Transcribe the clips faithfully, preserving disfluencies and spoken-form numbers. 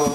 I'm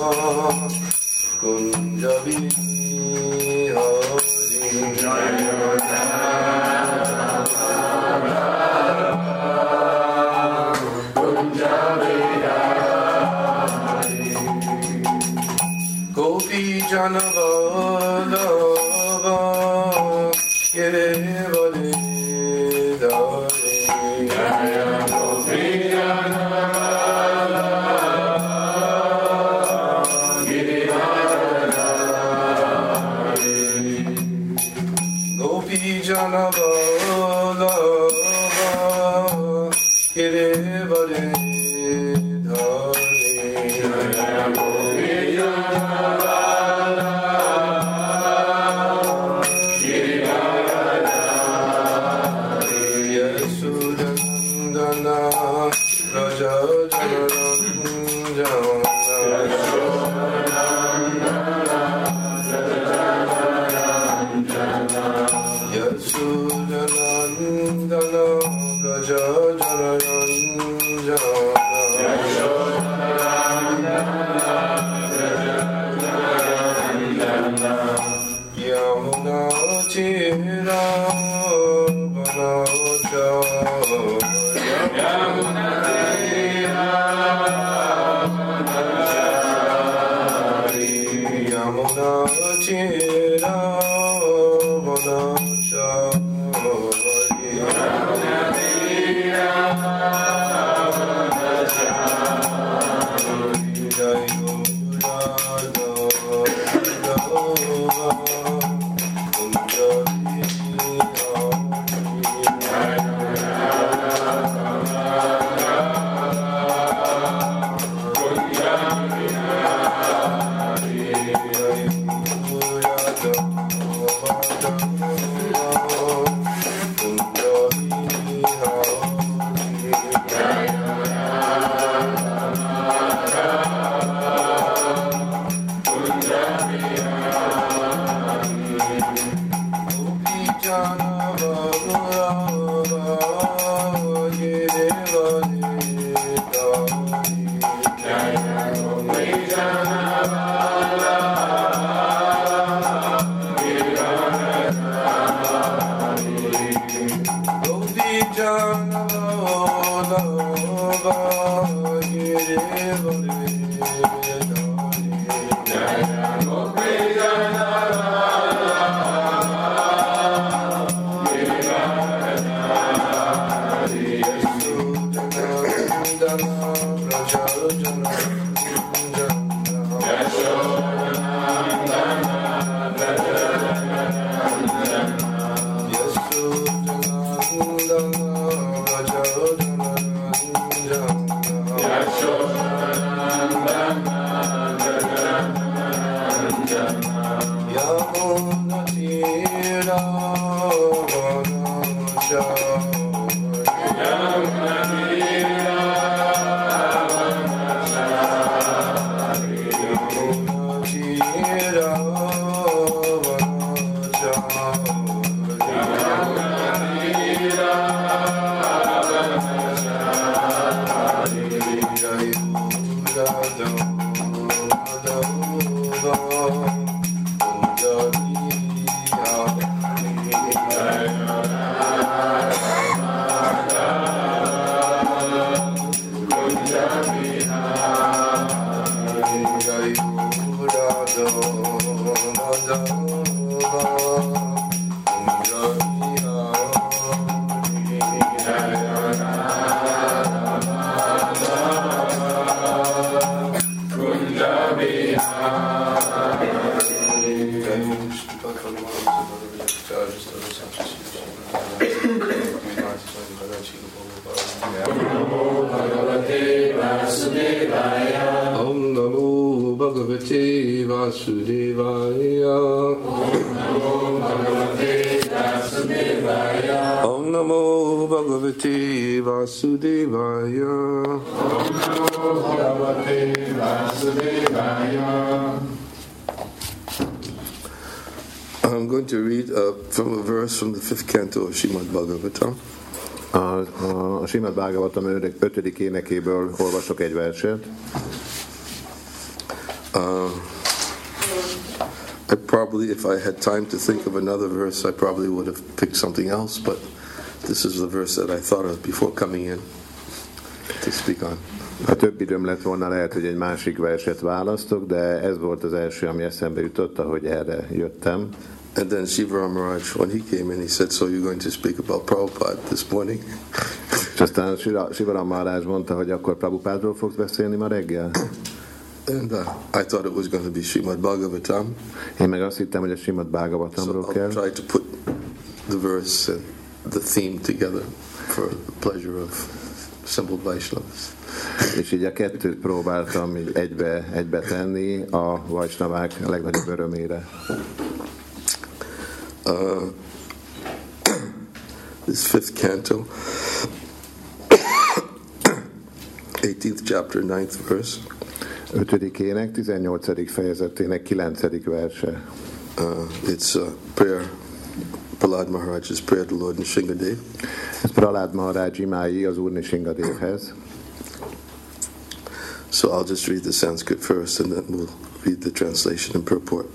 going to read uh, from a verse from the fifth canto of Srimad Bhagavatam. A, a Srimad Bhagavatam ötödik énekéből olvasok egy verset. Um, I probably, if I had time to think of another verse, I probably would have picked something else, but this is the verse that I thought of before coming in to speak on. Ha több időm lett volna, lehet, hogy egy másik verset választok, de ez volt az első, ami eszembe jutott, ahogy erre jöttem. And then Shiva Maharaj, when he came in, he said, so you're going to speak about Prabhupada this morning? És aztán Shiva Maharaj mondta, hogy akkor Prabhupádról fogsz beszélni ma reggel? And uh, I thought it was going to be Srimad Bhagavatam. Én meg azt hittem, hogy a Srimad Bhagavatamról kell. So I'll try to put the verse and the theme together for the pleasure of simple Vaishnavas. És így a kettőt próbáltam így egybe, egybe tenni a Vaishnavák legnagyobb örömére. Uh, this fifth canto, eighteenth chapter, ninth verse. ötödikének, tizennyolcadik fejezetének kilencedik verse. Uh, it's a prayer, Prahlad Maharaj's prayer to Lord Nisringadev. Ez Prahlad Maharaj imái az Úr Nisringadevhez. So I'll just read the Sanskrit first and then we'll read the translation and purport.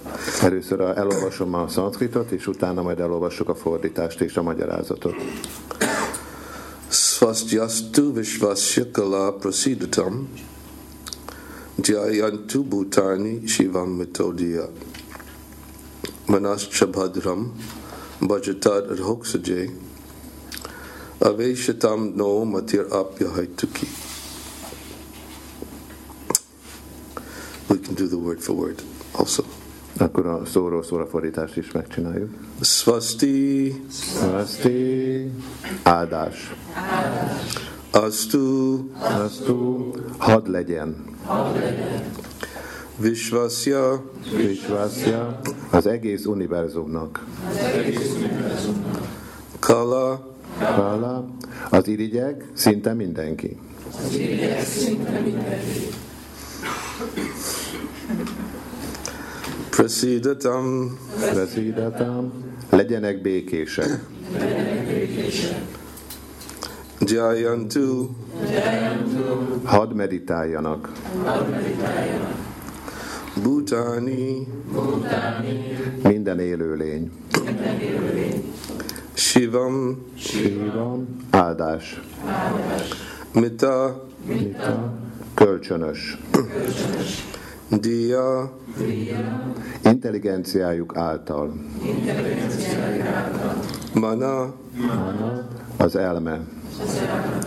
Először elolvasom a szanszkritot, és utána majd elolvassuk a fordítást és a magyarázatot. Svastyastu vishvasya kala prasidatam Jayantu bhutani shivam mitodiya Manaschabhadram Bhajatad adhoksajay Aveshatam no matir apyahaituki. We can do the word for word also. Akkor a szóról szóra fordítást is megcsináljuk. Svasti, svasti, áldás. Áldás. Astu, astu, hadd legyen. Hadd legyen. Vishvasya, vishvasya, az egész univerzumnak. Az egész univerzumnak. Kala, kala, az irigyek, szinte mindenki. Az irigyek, szinte mindenki. Prasidatam, prasidatam, legyenek békések. Legyenek békések. Jayantu, jayantu, hadd meditáljanak. Hadd meditáljanak. Bhutani, bhutani, minden élőlény. Minden élőlény. Shivam, shivam, áldás. Áldás. Mita, mita, kölcsönös. Kölcsönös. Dia, dia, intelligenciájuk által. Intelligenciájuk által. Mana, mana, az elme. Az elme.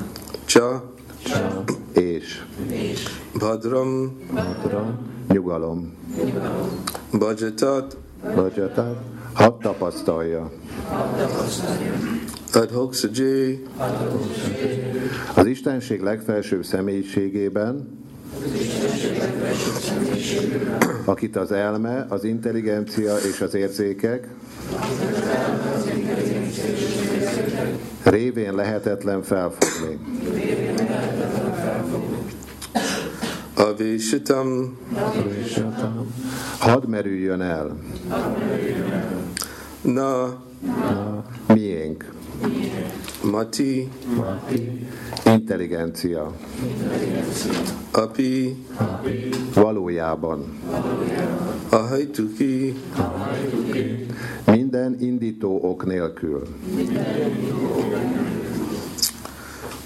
Csa, csa, és. És. Bhadram, bhadram, nyugalom. Nyugalom. Bhajatat, bhajatat, hadd tapasztalja. Hadd tapasztalja. Adhoksajay, adhoksajay, az Istenség legfelsőbb személyiségében, akit az elme, az intelligencia és az érzékek révén lehetetlen felfogni. Aveshatam, hadd merüljön el. Na, miénk. Mati, mati, intelligencia. Intelligencia. Api, api, valójában. Valójában. Ahaituki, ahaituki, minden indító ok nélkül.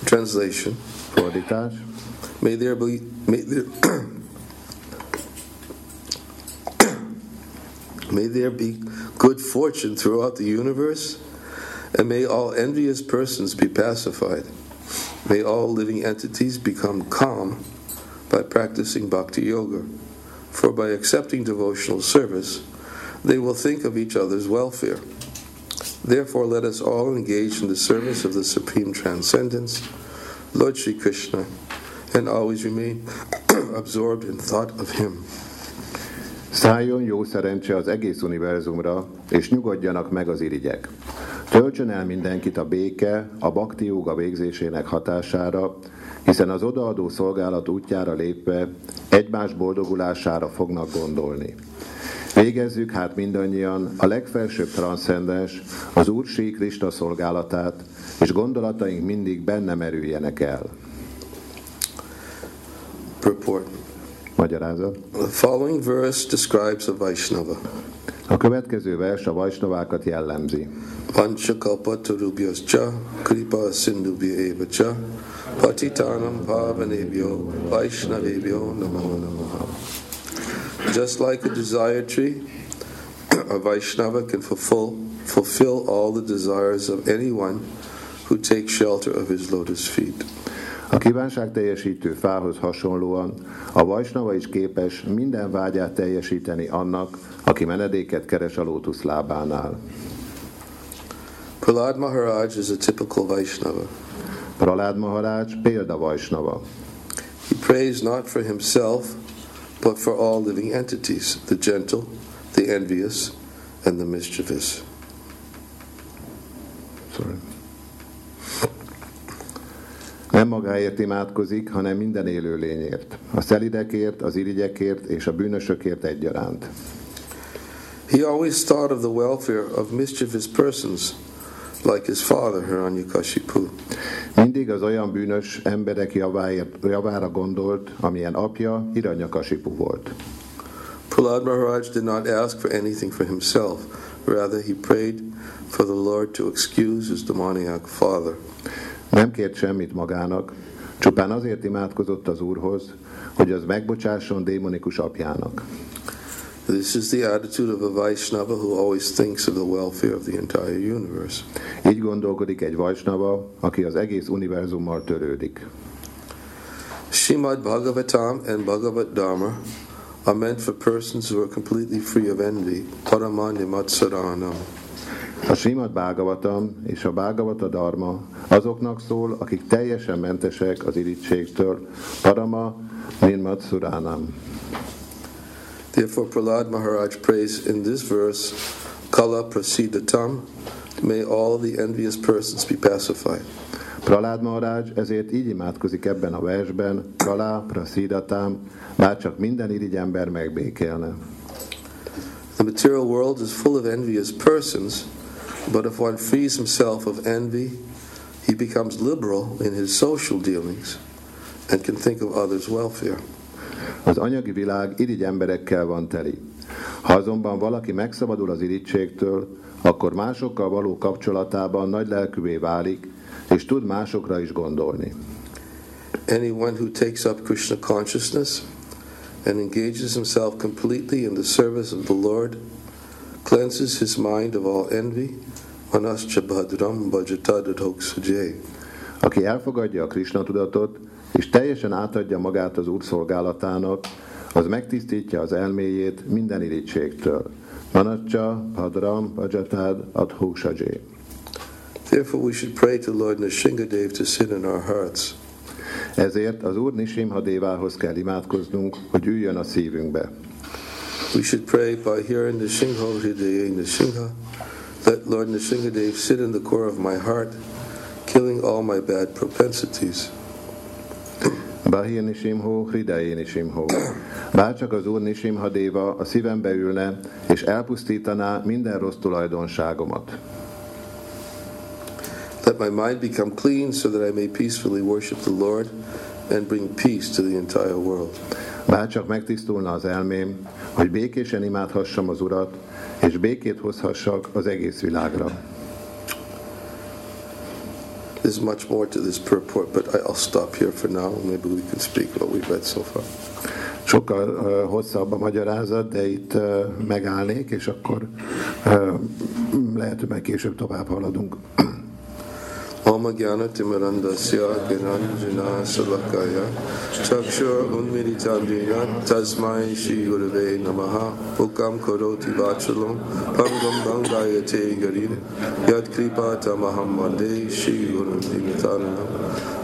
Translation. Fordítás. May there be, may there, may there be good fortune throughout the universe. And may all envious persons be pacified. May all living entities become calm by practicing bhakti yoga. For by accepting devotional service, they will think of each other's welfare. Therefore, let us all engage in the service of the Supreme Transcendence, Lord Sri Krishna, and always remain absorbed in thought of Him. Szálljon jó szerencse az egész univerzumra, és nyugodjanak meg az irigyek. Töltsön el mindenkit a béke, a bhakti jóga végzésének hatására, hiszen az odaadó szolgálat útjára lépve egymás boldogulására fognak gondolni. Végezzük hát mindannyian a legfelsőbb transzcendens, az Úr Sri Krishna szolgálatát, és gondolataink mindig benne merüljenek el. Purport. Magyarázat. The following verse describes a Vaishnava. A következő vers a Vaisnavákat jellemzi. Panchakalpa tarubhyascha kripa sindubhyeva patitanam pavanebhyo vaishnavebhyo namo namaha. Just like a desire tree, a Vaishnava can fulfill, fulfill all the desires of anyone who takes shelter of his lotus feet. A kívánság teljesítő fához hasonlóan a Vaisnava is képes minden vágyát teljesíteni annak, aki menedéket keres a lótusz lábánál. Prahlad Maharaj is a typical Vaishnava. Prahlad Maharaj példa Vaisnava. He prays not for himself, but for all living entities, the gentle, the envious, and the mischievous. Sorry. Nem magáért imádkozik, hanem minden élő lényért. A szelidekért, az irigyekért és a bűnösökért egyaránt. He always thought of the welfare of mischievous persons, like his father, Hiranyakashipu. Mindig az olyan bűnös emberek javáért, javára gondolt, amilyen apja Hiranyakashipu volt. Prahlad Maharaj did not ask for anything for himself. Rather, he prayed for the Lord to excuse his demoniac father. Nem kért semmit magának, csupán azért imádkozott az Úrhoz, hogy az megbocsásson démonikus apjának. This is the attitude of a Vaishnava who always thinks of the welfare of the entire universe. Így gondolkodik egy Vaishnava, aki az egész univerzummal törődik. Śrīmad Bhagavatam and Bhagavad Dhamma are meant for persons who are completely free of envy, paramanya matsaranam. A Śrīmad Bhagavatam és a Bhagavata Dharma azoknak szól, akik teljesen mentesek az irigységtől, parama nirmatsuránam. Therefore Prahlad Maharaj prays in this verse, kala prasidatam, may all the envious persons be pacified. Prahlad Maharaj ezért így imádkozik ebben a versben, kala prasidatam, bár csak minden irigy ember megbékélne. The material world is full of envious persons, but if one frees himself of envy, he becomes liberal in his social dealings and can think of others' welfare. Az anyagi világ irigy emberekkel van teli. Ha azonban valaki megszabadul az irigységtől, akkor másokkal való kapcsolatában nagy lelkűvé válik, és tud másokra is gondolni. Anyone who takes up Krishna consciousness and engages himself completely in the service of the Lord, cleanses his mind of all envy, anascha bhadram bhajatadadhoksujay. Aki elfogadja a Krishna tudatot, és teljesen átadja magát az Úr szolgálatának, az megtisztítja az elméjét minden irigységtől. Anascha bhadram bhajatadadhoksujay. Therefore we should pray to Lord Nrsingadev to sit in our hearts. Ezért az Úr Nrsimhadevához kell imádkoznunk, hogy üljön a szívünkbe. We should pray by hearing Nrsimha Hridaya Nrsimha. Let Lord Nrsingadev sit in the core of my heart, killing all my bad propensities. Bahir Nrsimha Hridaya Nrsimha. Bárcsak az Úr Nrsimhadeva a szívembe ülne, és elpusztítaná minden rossz tulajdonságomat. Let my mind become clean so that I may peacefully worship the Lord and bring peace to the entire world. Bárcsak megtisztulna az elmém, hogy békésen imádhassam az Urat, és békét hozhassak az egész világra. There's much more to this purport, but I'll stop here for now. Maybe we can speak what we've read so far. Sokkal uh, hosszabb a magyarázat, de itt uh, megállnék, és akkor uh, lehet, hogy meg később tovább haladunk. Om Jnana Timirandasya Gyananjana Shalakaya Chakshur Unmilitam Jnana Tasmai Shri Gurave Namaha Ukam Karoti Vachalam Pangam Gangayate Garine Yad Kripa Tamaham Mande Shri Guram Nimitanam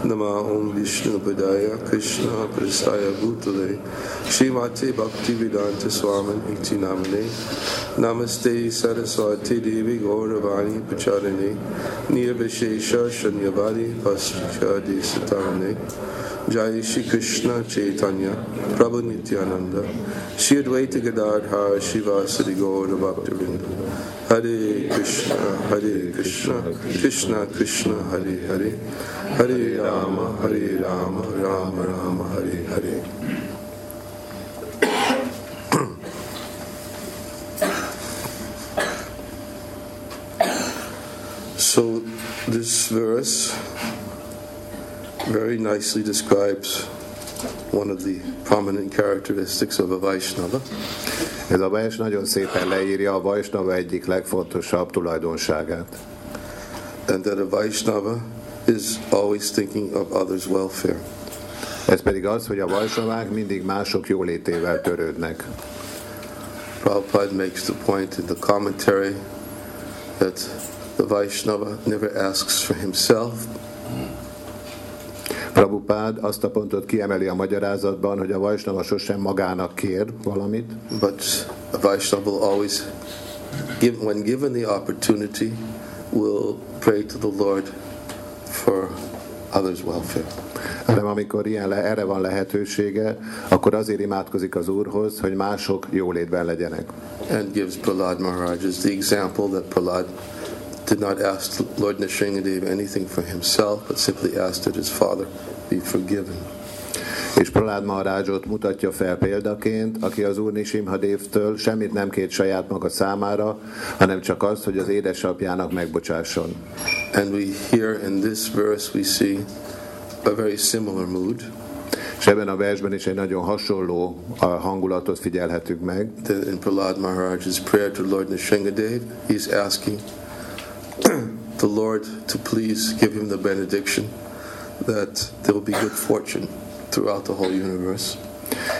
Namah Om Vishnu Padaya Krishna Prasthaya Bhutale Shri Mate Bhakti Vedanta Swamin Iti Namane Namaste Saraswati Devi Gauravani Pacharane Nirvishesha Shanyavadi Pasvichadi Satane Jai Shri Krishna Chaitanya Prabhu Nityananda Shri Advaita Gadadha Shiva Siddhi Gaura Bhaktivinoda Hare Krishna Hare Krishna Krishna Krishna Hare Hare Hare Rama Hare Rama Rama Rama Hare Hare. this verse very nicely describes one of the prominent characteristics of a Vaishnava. Ez a vers nagyon szépen leírja a Vaishnava egyik legfontosabb tulajdonságát. And that a Vaishnava is always thinking of others' welfare. Ez pedig az, hogy a Vaishnavák mindig mások jólétével törődnek. Prabhupada makes the point in the commentary that the Vaishnava never asks for himself. Prabhupada azt a pontot kiemeli a magyarázatban, hogy a Vaishnava sosem magának kér valamit. But a Vaishnava will always, when given the opportunity, will pray to the Lord for others' welfare. Hanem amikor ilyen le, erre van lehetősége, akkor azért imádkozik az Úrhoz, hogy mások jólétben legyenek. And gives Prahlad Maharaj is the example that Prahlad did not ask Lord Nrsingadev anything for himself, but simply asked that his father be forgiven. És Prahlad Maharajot mutatja fel példaként, aki az Úr Nrsimhadévtől semmit nem kért saját maga számára, hanem csak azt, hogy az édesapjának megbocsásson. And we here in this verse we see a very similar mood. És ebben a versben is egy nagyon hasonló hangulatot figyelhetünk meg. In Prahlad Maharaj's prayer to Lord Nrsingadev, he's asking the Lord to please give him the benediction that there will be good fortune throughout the whole universe.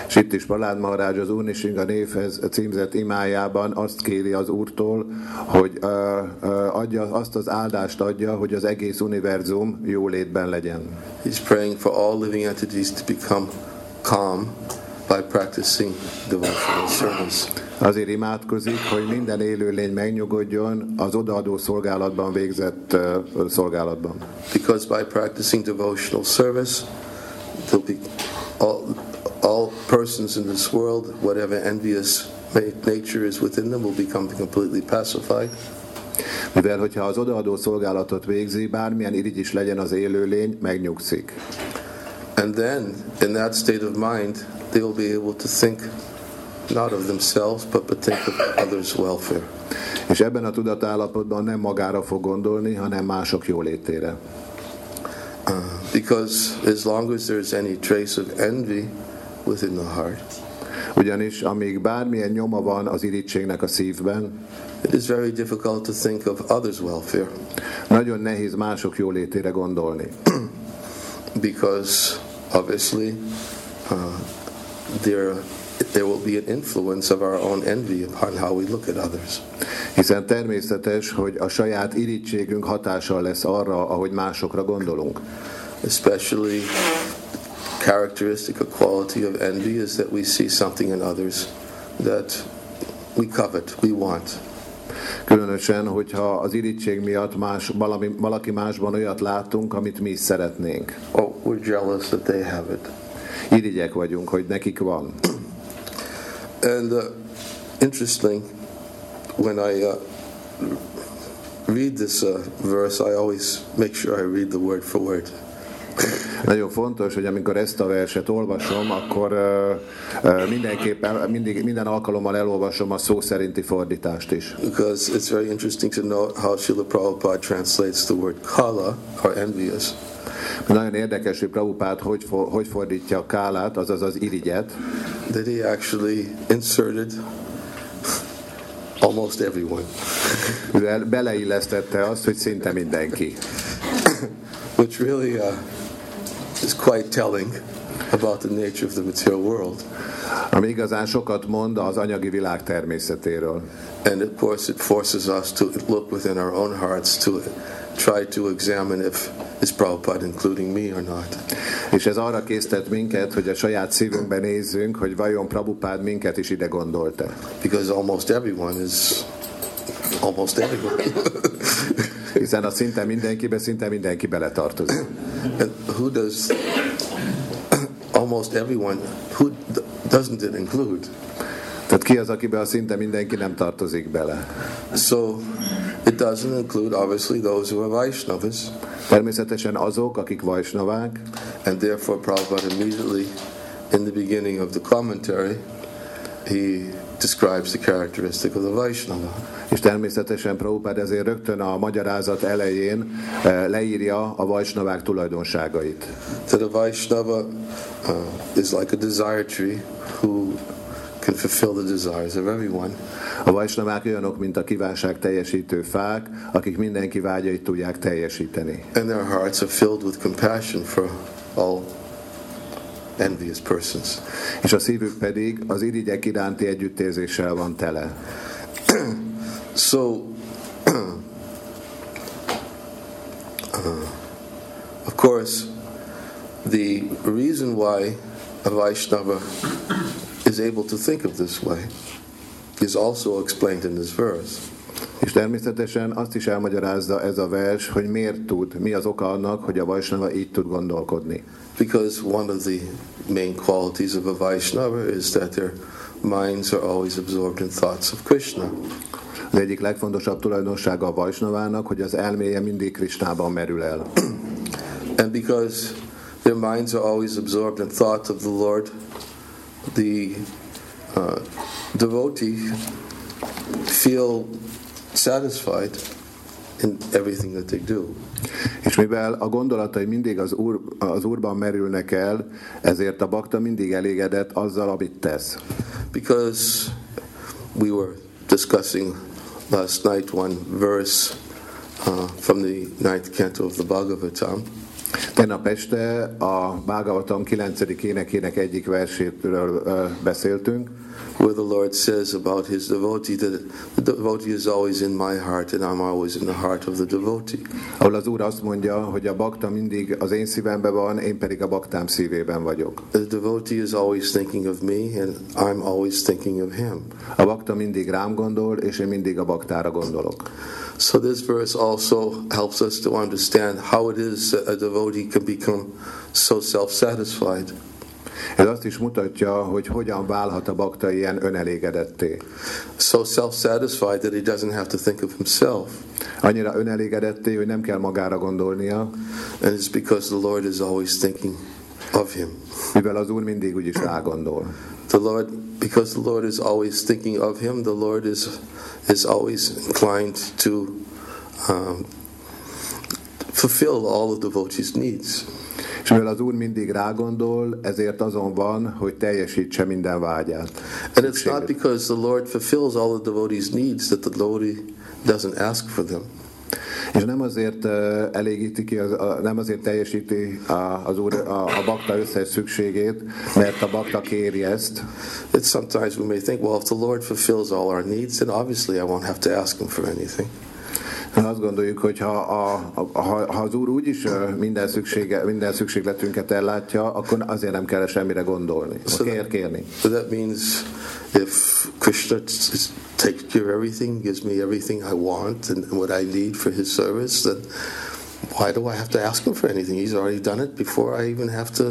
És itt is Prahlad Maharaj az Úr Nrsingadevhez címzett imájában azt kéri az Úrtól, hogy uh, uh, adja, azt az áldást adja, hogy az egész univerzum jólétben legyen. He's praying for all living entities to become calm by practicing devotional service. Azért imádkozik, hogy minden élőlény megnyugodjon az odaadó szolgálatban végzett uh, szolgálatban. Because by practicing devotional service, there'll be all All persons in this world, whatever envious nature is within them, will become completely pacified. Mivel, hogyha az odaadó szolgálatot végzi, bármilyen irigy is legyen az élőlény, megnyugszik. And then, in that state of mind, they will be able to think not of themselves, but to think of others' welfare. És ebben a tudatállapotban nem magára fog gondolni, hanem mások jólétére. Uh, because as long as there is any trace of envy within the heart, ugyanis amíg bármilyen nyoma van az irigységnek a szívben, it is very difficult to think of others' welfare. Nagyon nehéz mások jólétére gondolni. Because obviously uh, there there will be an influence of our own envy upon how we look at others. Hiszen természetes, hogy a saját irigységünk hatással lesz arra, ahogy másokra gondolunk. Especially characteristic or quality of envy is that we see something in others that we covet, we want. Különösen, hogyha az irigység miatt más, valami, valaki másban olyat látunk, amit mi is szeretnénk. Oh, we're jealous that they have it. Irigyek vagyunk, hogy nekik van. And uh, interesting, when I uh, read this uh, verse, I always make sure I read the word for word. Nagyon fontos, hogy amikor ezt a verset olvasom, akkor uh, uh, mindenképpen mindig, minden alkalommal elolvasom a szó szerinti fordítást is. Because it's very interesting to note how Srila Prabhupada translates the word kala or envious. Nagyon érdekes, hogy Prabhupada hogy, for, hogy fordítja a kálát, azaz az irigyet. That he actually inserted almost everyone. Beleillesztette azt, hogy szinte mindenki. Which really uh, is quite telling about the nature of the material world. Ami igazán sokat mond az anyagi világ természetéről. And of course it forces us to look within our own hearts to try to examine if is Prabhupada including me or not. És ez arra késztet minket, hogy a saját szívünkben nézzünk, hogy vajon Prabhupada minket is ide gondolta. Because almost everyone is almost everyone. Hiszen a szinte mindenkibe, szinte mindenki beletartozik. And who does almost everyone, who doesn't it include? Tehát ki az, akiben a szinte mindenki nem tartozik bele? So it doesn't include obviously those who are Vaishnavas. Természetesen azok, akik Vaishnavák. And therefore Prabhupada immediately in the beginning of the commentary he describes the characteristic of the Vaishnava. És természetesen Prabhupád ezért rögtön a magyarázat elején leírja a Vaishnavák tulajdonságait. So the Vaishnava uh, is like a desire tree who can fulfill the desires of everyone. A Vaishnavák olyanok, mint a kívánság teljesítő fák, akik mindenki vágyait tudják teljesíteni. And their hearts are filled with compassion for all envious persons. És a szívük pedig az irigyek iránti együttérzéssel van tele. So of course the reason why a Vaishnava is able to think of this way is also explained in this verse. És természetesen azt is elmagyarázza ez a vers, hogy miért tud, mi az oka annak, hogy a Vaishnava így tud gondolkodni. Because one of the main qualities of a Vaishnava is that their minds are always absorbed in thoughts of Krishna. Az egyik legfontosabb tulajdonsága a Vaishnavának, hogy az elméje mindig Krishnában merül el. And because their minds are always absorbed in thoughts of the Lord, the uh, devotee feel satisfied in everything that they do. És mivel a gondolatai mindig az, úr, az Úrban merülnek el, ezért a bakta mindig elégedett azzal, amit tesz. Because we were discussing last night one verse uh, from the ninth canto of the Bhagavatam. Tegnap este a Bhagavatam kilencedik énekének egyik versétről uh, beszéltünk. Where the Lord says about his devotee that the devotee is always in my heart and I'm always in the heart of the devotee. Ahol az Úr azt mondja, hogy a bakta mindig az én szívemben van, én pedig a baktám szívében vagyok. The devotee is always thinking of me and I'm always thinking of him. A bakta mindig rám gondol, és én mindig a baktára gondolok. So this verse also helps us to understand how it is that a devotee can become so self-satisfied. Ez azt is mutatja, hogy hogyan válhat a bakta ilyen önelégedetté. So self-satisfied that he doesn't have to think of himself. Annyira önelégedetté, hogy nem kell magára gondolnia. And it's because the Lord is always thinking of him. Mivel az Úr mindig úgyis rá gondol. The Lord, because the Lord is always thinking of him, the Lord is is always inclined to um, fulfill all of the devotee's needs. És mivel az Úr mindig rágondol, ezért azon van, hogy teljesítse minden vágyát. And it's not because the Lord fulfills all the devotee's needs that the devotee doesn't ask for them. És nem azért elégíti ki, nem azért teljesíti az Úr a, a bakta összes szükségét, mert a bakta kéri ezt. It's sometimes we may think, well, if the Lord fulfills all our needs, then obviously I won't have to ask him for anything. Azt gondoljuk, hogy ha, a, ha, ha az Úr úgyis minden, szüksége, minden szükségletünket ellátja, akkor azért nem kell semmire gondolni, so kér, kérni. So that means if Krishna takes care of everything, gives me everything I want and what I need for his service, then why do I have to ask him for anything? He's already done it before I even have to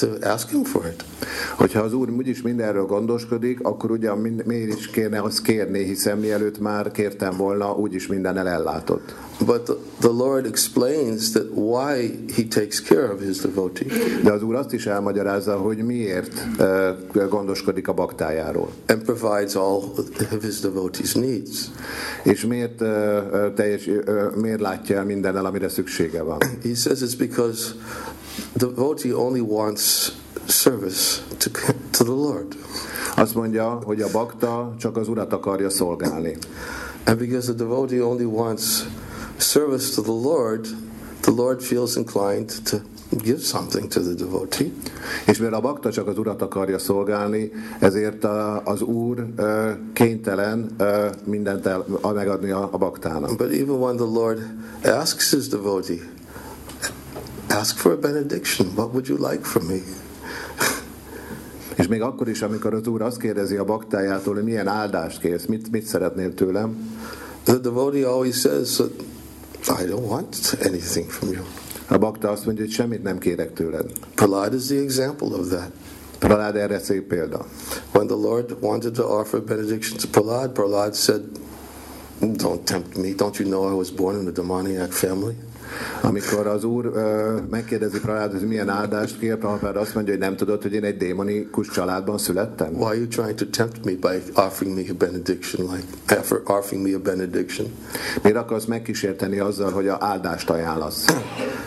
to ask him for it. Hogyha az Úr úgyis mindenről gondoskodik, akkor ugye miért is kéne azt kérni, hiszen mielőtt már kértem volna, úgyis mindennel ellátott. But the, the Lord explains that why he takes care of his devotee. De az Úr azt is elmagyarázza, hogy miért uh, gondoskodik a baktájáról. And provides all of his devotee's needs. És miért, uh, teljes, uh, miért látja el mindennel, amire szüksége van. He says it's because the devotee only wants service to, to the Lord. Azt mondja, hogy a bakta csak az Urat akarja szolgálni. And because the devotee only wants service to the Lord, the Lord feels inclined to give something to the devotee. És mivel a bakta csak az Urat akarja szolgálni, ezért a, az Úr uh, kénytelen uh, mindent el, megadni a, a baktának. But even when the Lord asks his devotee, ask for a benediction. What would you like from me? És még akkor is, amikor az Úr azt kérdezi a baktájától, hogy milyen áldást kérsz, mit, mit szeretnél tőlem? The devotee always says, I don't want anything from you. A bakta azt mondja, hogy semmit nem kérek tőled. Prahlad is the example of that. Prahlad erre szép példa. When the Lord wanted to offer benediction to Prahlad, Prahlad said, don't tempt me, don't you know I was born in a demoniac family? Amikor az úr megkérdezi Prahládot, hogy milyen áldást kér, Prabhupád azt mondja, hogy nem tudod, hogy én egy démonikus családban születtem. Why are you trying to tempt me by offering me a benediction, like offering me a benediction? Miért akarsz megkísérteni azzal, hogy a áldást ajánlasz?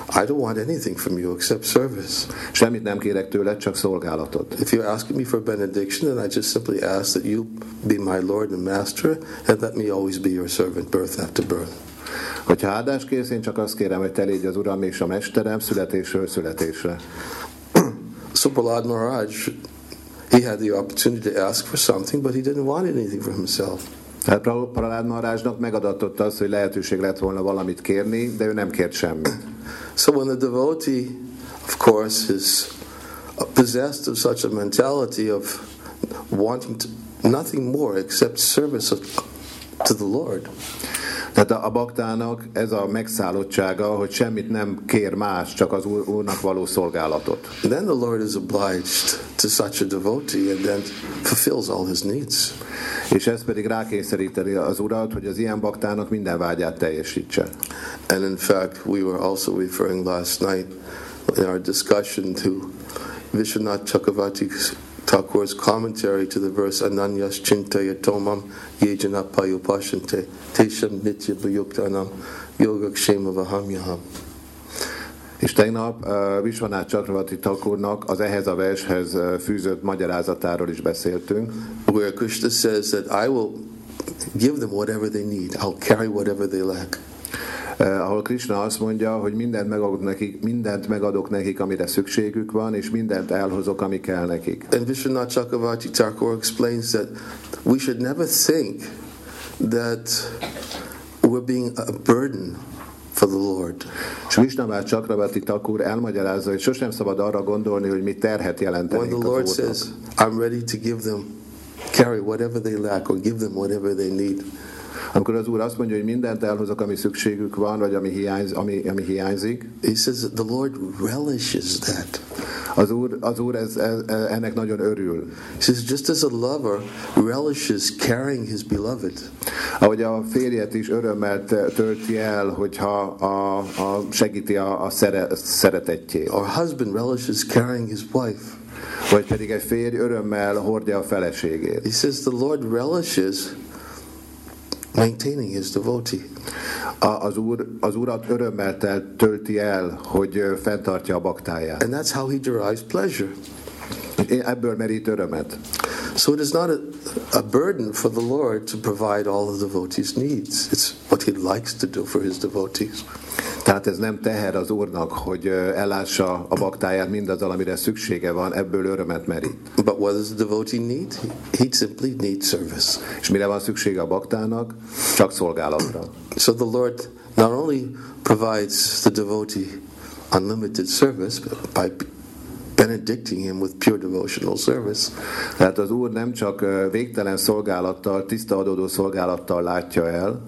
I don't want anything from you except service. Semmit nem kérek tőled, csak szolgálatot. If you're asking me for a benediction, then I just simply ask that you be my Lord and Master, and let me always be your servant, birth after birth. Hogyha áldást kérsz, én csak azt kérem, hogy te légy az Uram és a Mesterem születésről születésre. So Prahlāda Mahārāj, he had the opportunity to ask for something, but he didn't want anything for himself. Hát Prahlāda Mahārājnak megadatott az, hogy lehetőség lett volna valamit kérni, de ő nem kért semmit. So when the devotee, of course, is possessed of such a mentality of wanting to, nothing more except service to the Lord. Tehát a baktának ez a megszállottsága, hogy semmit nem kér más, csak az úr, úrnak való szolgálatot. Then the Lord is obliged to such a devotee and then fulfills all his needs. És ez pedig rákényszeríteni az urat, hogy az ilyen baktának minden vágyát teljesítse. And in fact, we were also referring last night in our discussion to Vishwanath Chakravarti Thakur's commentary to the verse Ananyas Chintaya Tomam Yejana Payupashante Tesham Nitya Bhayuktanam Yogakshema Vahamyaham. És tegnap uh, Vishwanath Chakravarti Thakurnak az ehhez a vershez uh, fűzött magyarázatáról is beszéltünk. Where Krishna says that I will give them whatever they need, I'll carry whatever they lack. Uh, ahol Krishna azt mondja, hogy mindent megadok nekik, mindent megadok nekik, amire szükségük van, és mindent elhozok, ami kell nekik. And Vishwanath Chakravarti Thakur explains that we should never think that we're being a burden for the Lord. És Vishwanath Chakravarti Thakur elmagyarázza, hogy sosem szabad arra gondolni, hogy mi terhet jelentenénk az Úrnak. When the Lord says, I'm ready to give them, carry whatever they lack, or give them whatever they need. Amikor az Úr azt mondja, hogy mindent elhozok, ami szükségük van, vagy ami, hiányz, ami, ami hiányzik. He says that the Lord relishes that. Az Úr, az Úr ez, ez, ennek nagyon örül. He says, just as a lover relishes carrying his beloved. Ahogy a férjet is örömmel tölti el, hogyha a, a segíti a, a szere, szeretettjét. Our husband relishes carrying his wife. Vagy pedig egy férj örömmel hordja a feleségét. He says the Lord relishes maintaining his devotee. Az úr, az urat örömmel tölti el, hogy fenntartja a baktáját. And that's how he derives pleasure. Ebből merít örömet. So it is not a, a burden for the Lord to provide all the devotees' needs. It's what he likes to do for his devotees. Tehát ez nem teher az úrnak, hogy ellássa a baktáját mindazzal, amire szüksége van, ebből örömet merít. But what does the devotee need? He simply needs service. És mire van szüksége a baktának? Csak szolgálatra. So the Lord not only provides the devotee unlimited service by benedicting him with pure devotional service. Tehát az Úr nem csak végtelen szolgálattal, tiszta adódó szolgálattal látja el,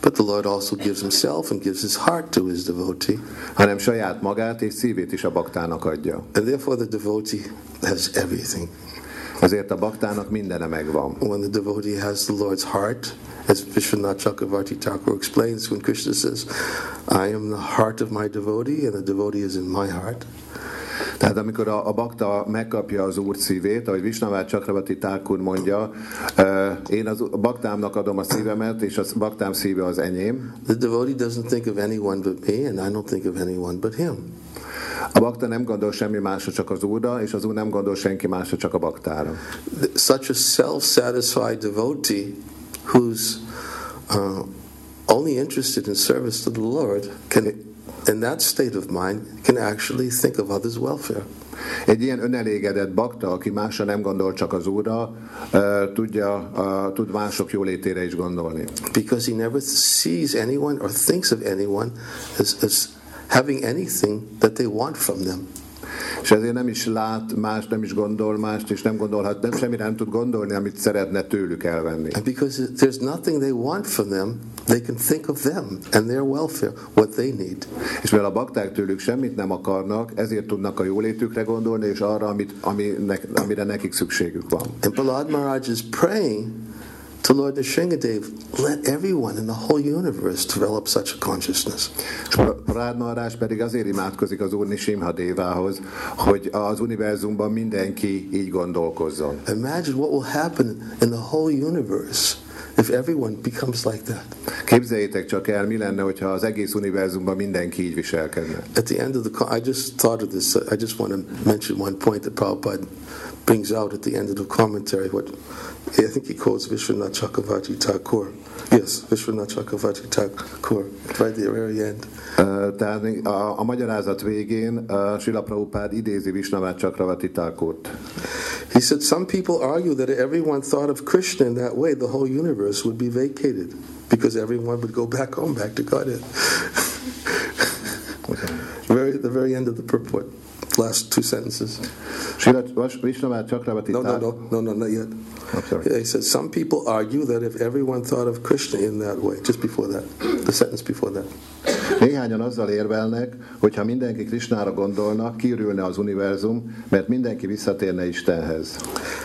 but the Lord also gives himself and gives his heart to his devotee. Hanem saját magát és szívét is a baktának adja. And therefore the devotee has everything. Azért a baktának mindene megvan. When the devotee has the Lord's heart, as Vishwanath Chakravarti Thakur explains, when Krishna says, I am the heart of my devotee and the devotee is in my heart. Tehát amikor a, a bakta megkapja az úr szívét, ahogy Vishwanath Chakravarti Thakur mondja, uh, én az a baktámnak adom a szívemet, és a baktám szíve az enyém. The devotee doesn't think of anyone but me, and I don't think of anyone but him. A bakta nem gondol semmi másra, csak az úrra, és az úr nem gondol senki másra, csak a baktára. Such a self-satisfied devotee who's uh, only interested in service to the Lord can, in that state of mind, can actually think of others' welfare. Egy ilyen önelégedett bakta, aki másra nem gondol, csak az úrra, uh, tudja, uh, tud mások jólétére is gondolni. Because he never sees anyone or thinks of anyone as, as having anything that they want from them. És ezért nem is lát más, nem is gondol mást, és nem gondolhat, nem semmire nem tud gondolni, amit szeretne tőlük elvenni. And because there's nothing they want from them, they can think of them and their welfare, what they need. És mivel a bakták tőlük semmit nem akarnak, ezért tudnak a jólétükre gondolni, és arra, amit, ami ne, amire nekik szükségük van. And Prahlāda Mahārāj is praying to Lord Nisringadev, let everyone in the whole universe develop such a consciousness. Prádnarás pedig azért imádkozik az Úr Nisringadevához, hogy az univerzumban mindenki így gondolkozzon. Imagine what will happen in the whole universe if everyone becomes like that. Képzeljétek csak el, mi lenne, hogyha az egész univerzumban mindenki így viselkedne. At the end of the, I just thought of this. I just want to mention one point that Prabhupada brings out at the end of the commentary. What I think he calls Vishwanath Chakravarti Thakur. Yes, Vishwanath Chakravarti Thakur. Right at the very end. Uh, tehát a, a magyarázat végén uh, Srila Prabhupada idézi Vishwanath Chakravarti Thakurt. He said some people argue that if everyone thought of Krishna in that way, the whole universe would be vacated because everyone would go back home, back to Godhead. Very at the very end of the purport. Last two sentences. No, no, no, no, no, not yet. He says some people argue that if everyone thought of Krishna in that way, just before that, the sentence before that. Néhányan azzal érvelnek, hogy ha mindenki Krishnára gondolna, kiürülne az univerzum, mert mindenki visszatérne Istenhez.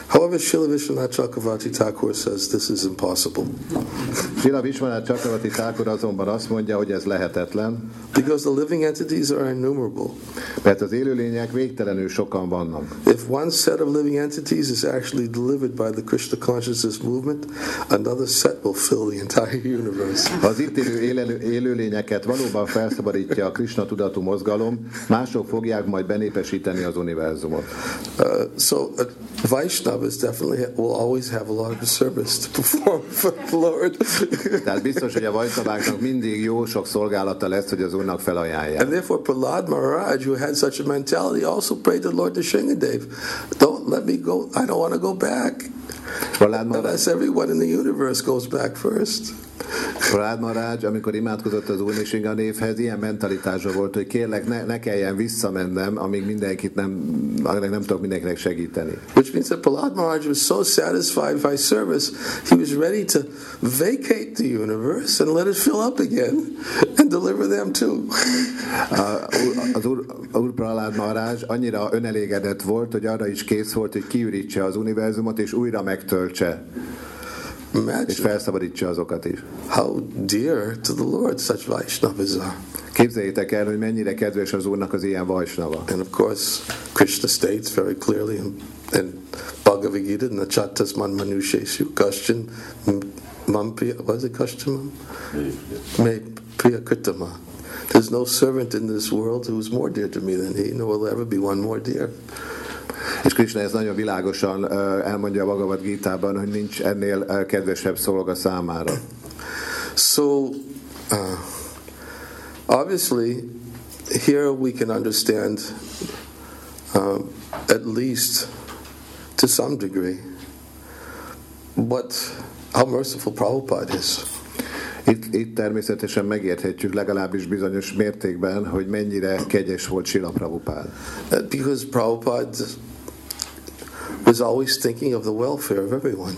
However, Srila Vishwanath Chakravarti Thakur says this is impossible. Srila Vishwanath Chakravarti Thakur azonban azt mondja, hogy ez lehetetlen. Because the living entities are innumerable. Mert az élőlények végtelenül sokan vannak. If one set of living entities is actually delivered by the Krishna consciousness movement, another set will fill the entire universe. Az itt élő élőlényeket valóban felszabadítja a Krishna tudatú mozgalom, mások fogják majd benépesíteni az univerzumot. Uh, so uh, Vaishnavas definitely will always have a lot of service to perform for the Lord. Tehát biztos, hogy a Vaishnaváknak mindig jó sok szolgálata lesz, hogy az Úrnak felajánlják. And therefore Prahlad Maharaj, who had such a mentality, also prayed to Lord Nisringadev, don't let me go, I don't want to go back. Unless everyone in the universe goes back first. Prahlad Maharaj, amikor imádkozott az Úr Nisringadevhez, ilyen mentalitása volt, hogy kérlek, ne, ne kelljen visszamennem, amíg mindenkit nem, nem tudok mindenkinek segíteni. Which means that Prahlad Maharaj was so satisfied by service, he was ready to vacate the universe and let it fill up again and deliver them too. Az Úr, Úr Prahlad Maharaj annyira önelégedett volt, hogy arra is kész volt, hogy kiürítse az univerzumot és újra megtöltse. És felszabadítsa azokat is. How dear to the Lord such Vaishnavas are. Képzeljétek el, hogy mennyire kedves az Úrnak az ilyen Vaishnava. And of course, Krishna states very clearly in Bhagavad Gita, na chattas man manusheshu kaschan mam priya, was it kaschan me priya kritama. There's no servant in this world who is more dear to me than he, nor will there ever be one more dear. És Krishna ez nagyon világosan uh, elmondja a Bhagavad Gítában, hogy nincs ennél uh, kedvesebb szolga számára. So, uh, obviously, here we can understand uh, at least to some degree what, how merciful Prabhupada is. Itt, itt természetesen megérthetjük legalábbis bizonyos mértékben, hogy mennyire kegyes volt Srila Prabhupada. Because Prabhupada was always thinking of the welfare of everyone.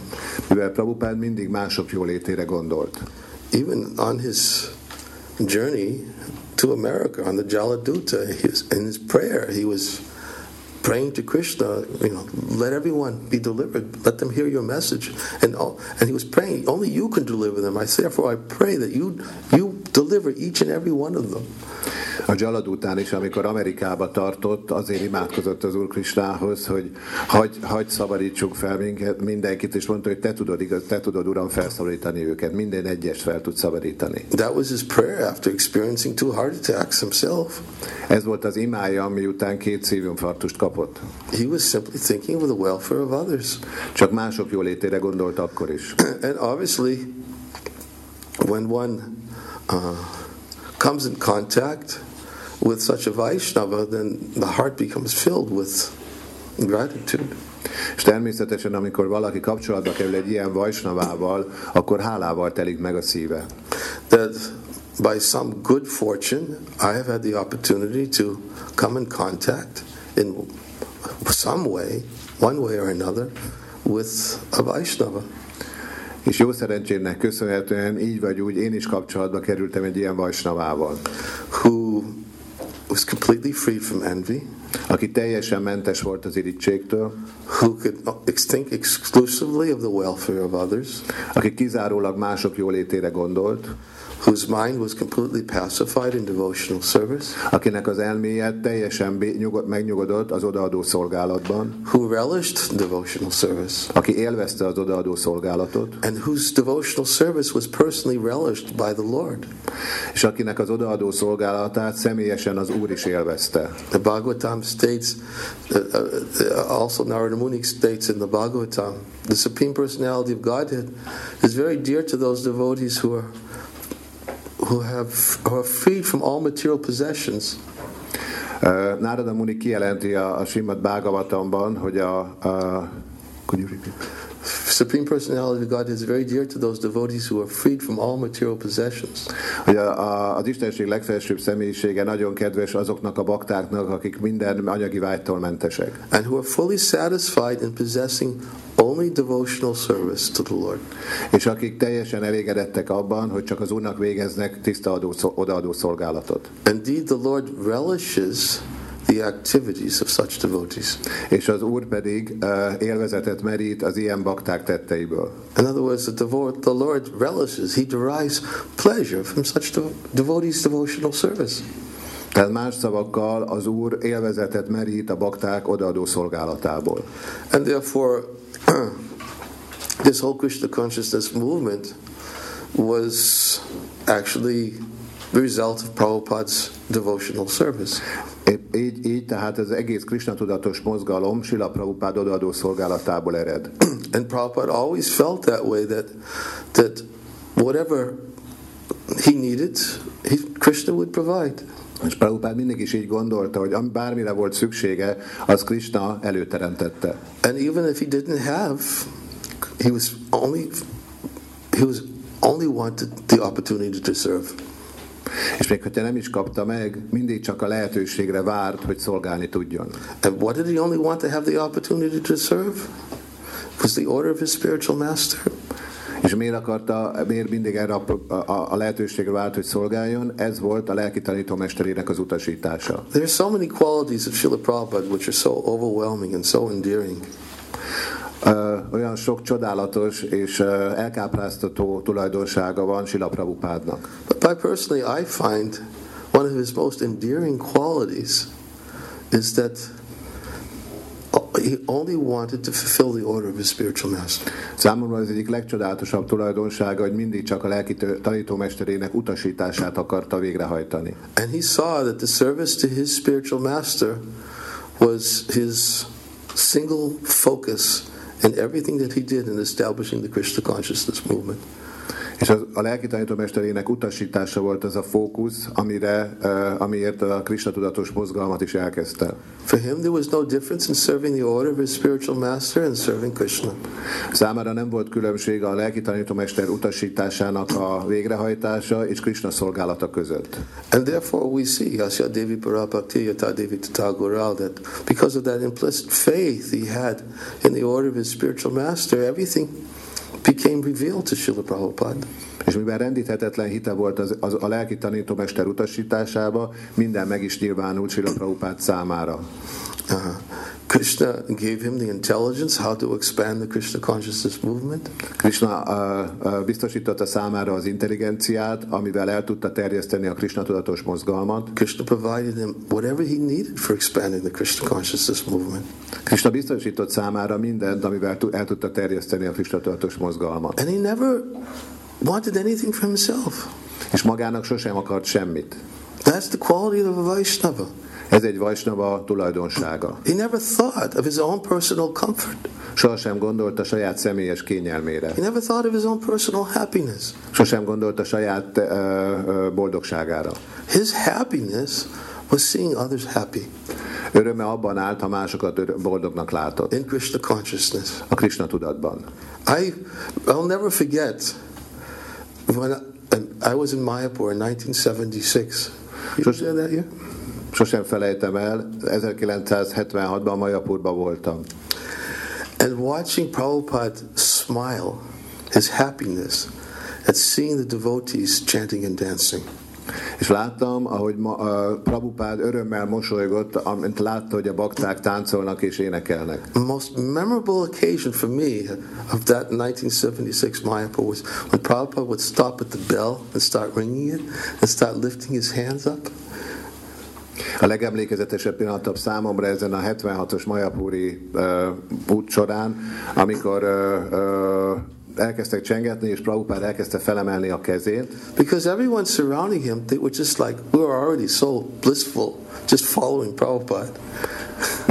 Mivel Prabhupada mindig mások jólétére gondolt. Even on his journey to America, on the Jaladuta, in his prayer, he was praying to Krishna, you know, let everyone be delivered, let them hear your message, and all, and he was praying, only you can deliver them. I therefore I pray that you you deliver each and every one of them. A Jalad után is, amikor Amerikába tartott, azért imádkozott az Úr Krishnához, hogy hagy, hagy szabadítsuk fel mindenkit, és mondta, hogy te tudod, igaz, te tudod, Uram, felszabadítani őket, minden egyes fel tud szabadítani. That was his prayer after experiencing two heart attacks himself. Ez volt az imája, miután két szívinfarktust kapott. He was simply thinking of the welfare of others. Csak mások jólétére gondolt akkor is. And obviously, when one uh, comes in contact with such a Vaishnava, then the heart becomes filled with gratitude. És természetesen, amikor valaki kapcsolatba kerül egy ilyen Vaishnavával, akkor hálával telik meg a szíve. That by some good fortune, I have had the opportunity to come in contact in some way, one way or another, with a Vaishnava. És jó szerencsének köszönhetően így vagy úgy én is kapcsolatba kerültem egy ilyen Vaishnavával. Who was completely free from envy, aki teljesen mentes volt az irigységtől, who could think exclusively of the welfare of others, aki kizárólag mások jólétére gondolt, whose mind was completely pacified in devotional service, akinek az elméje teljesen megnyugodott az odaadó szolgálatban, who relished devotional service, aki élvezte az odaadó szolgálatot, and whose devotional service was personally relished by the Lord, és akinek az odaadó szolgálatát személyesen az Úr is élvezte. The Bhagavatam states, also Narada Muni states in the Bhagavatam, the Supreme Personality of Godhead is very dear to those devotees who are who have who are freed from all material possessions. Uh, Narada Muni kijelenti a, a Srimad Bhagavatamban, hogy a, a Supreme Personality of God is very dear to those devotees who are freed from all material possessions. Hogy a, a, az Istenség legfelsőbb személyisége nagyon kedves azoknak a baktáknak, akik minden anyagi vágytól mentesek. And who are fully satisfied in possessing only devotional service to the Lord. És akik teljesen elégedettek abban, hogy csak az Úrnak végeznek tiszta adó, odaadó szolgálatot. Indeed, the Lord relishes the activities of such devotees. És az Úr pedig uh, élvezetet merít az ilyen bakták tetteiből. In other words, the, devo- the Lord relishes, he derives pleasure from such dev- devotees' devotional service. Tehát más szavakkal az Úr élvezetet merít a bakták odaadó szolgálatából. And therefore, this whole Krishna consciousness movement was actually the result of Prabhupada's devotional service. Épp így, így, tehát az egész Krishna tudatos mozgalom Srila Prabhupada odaadó szolgálatából ered. And Prabhupada always felt that way, that that whatever he needed, he, Krishna would provide. És Prabhupada mindig is így gondolta, hogy ami bármire volt szüksége, az Krishna előteremtette. And even if he didn't have, he was only he was only wanted the opportunity to serve. És még hogyha nem is kapta meg, mindig csak a lehetőségre várt, hogy szolgálni tudjon. And what did he only want to have the opportunity to serve? Was the order of his spiritual master. És miért akarta, miért mindig erre a, a, a lehetőségre várt, hogy szolgáljon? Ez volt a lelki tanítómesterének az utasítása. There are so many qualities of Srila Prabhupada which are so overwhelming and so endearing. Uh, olyan sok csodálatos és uh, elkápráztató tulajdonsága van Srila Prabhupádnak. But I personally I find one of his most endearing qualities is that he only wanted to fulfill the order of his spiritual master. Számomra az egyik legcsodálatosabb tulajdonsága, hogy mindig csak a lelki tanítómesterének utasítását akarta végrehajtani. And he saw that the service to his spiritual master was his single focus in everything that he did in establishing the Krishna consciousness movement. És az, a lelki tanítómesterének utasítása volt az a fókusz, amire, uh, amiért a Krishna tudatos mozgalmat is elkezdte. For him there was no difference in serving the order of his spiritual master and serving Krishna. Számára nem volt különbség a lelki tanítómester utasításának a végrehajtása és Krishna szolgálata között. And therefore we see Asya Devi Parapakti Yata Devi Tathagora that because of that implicit faith he had in the order of his spiritual master, everything became revealed to Srila Prabhupada. És mivel rendíthetetlen hite volt az, az a lelki tanítómester utasításába, minden meg is nyilvánult Srila Prabhupada számára. Uh, Krishna gave him the intelligence how to expand the Krishna consciousness movement. Krishna uh, uh, biztosította számára az intelligenciát, amivel el tudta terjeszteni a Krishna tudatos mozgalmat. Krishna provided him whatever he needed for expanding the Krishna consciousness movement. Krishna biztosított számára mindent, amivel el tudta terjeszteni a Krishna tudatos mozgalmat. And he never wanted anything for himself. És magának sosem akart semmit. That's the quality of a Vaishnava. Ez egy Vaishnava tulajdonsága. He never thought of his own personal comfort. Sosem gondolt a saját személyes kényelmére. He never thought of his own personal happiness. Sosem gondolt a saját uh, uh, boldogságára. His happiness was seeing others happy. Öröme abban állt, ha másokat boldognak látott. In Krishna consciousness. A Krishna tudatban. I I'll never forget when I, I was in Mayapur in nineteen seventy-six. You were there that year? Sosem felejtem el, ezerkilencszázhetvenhatban Majapurban voltam. And watching Prabhupada smile, his happiness at seeing the devotees chanting and dancing. És láttam, ahogy ma, a Prabhupád örömmel mosolygott, amint látta, hogy a bakták táncolnak és énekelnek. The most memorable occasion for me of that nineteen seventy-six Mayapur was when Prabhupada would stop at the bell and start ringing it and start lifting his hands up. A legemlékezetesebb pillanat számomra ezen a hetvenhatos Mayapuri uh, út során, amikor uh, uh, elkezdtek csengetni, és Prabhupád elkezdte felemelni a kezét. Because everyone surrounding him, they were just like, we were already so blissful, just following Prabhupád.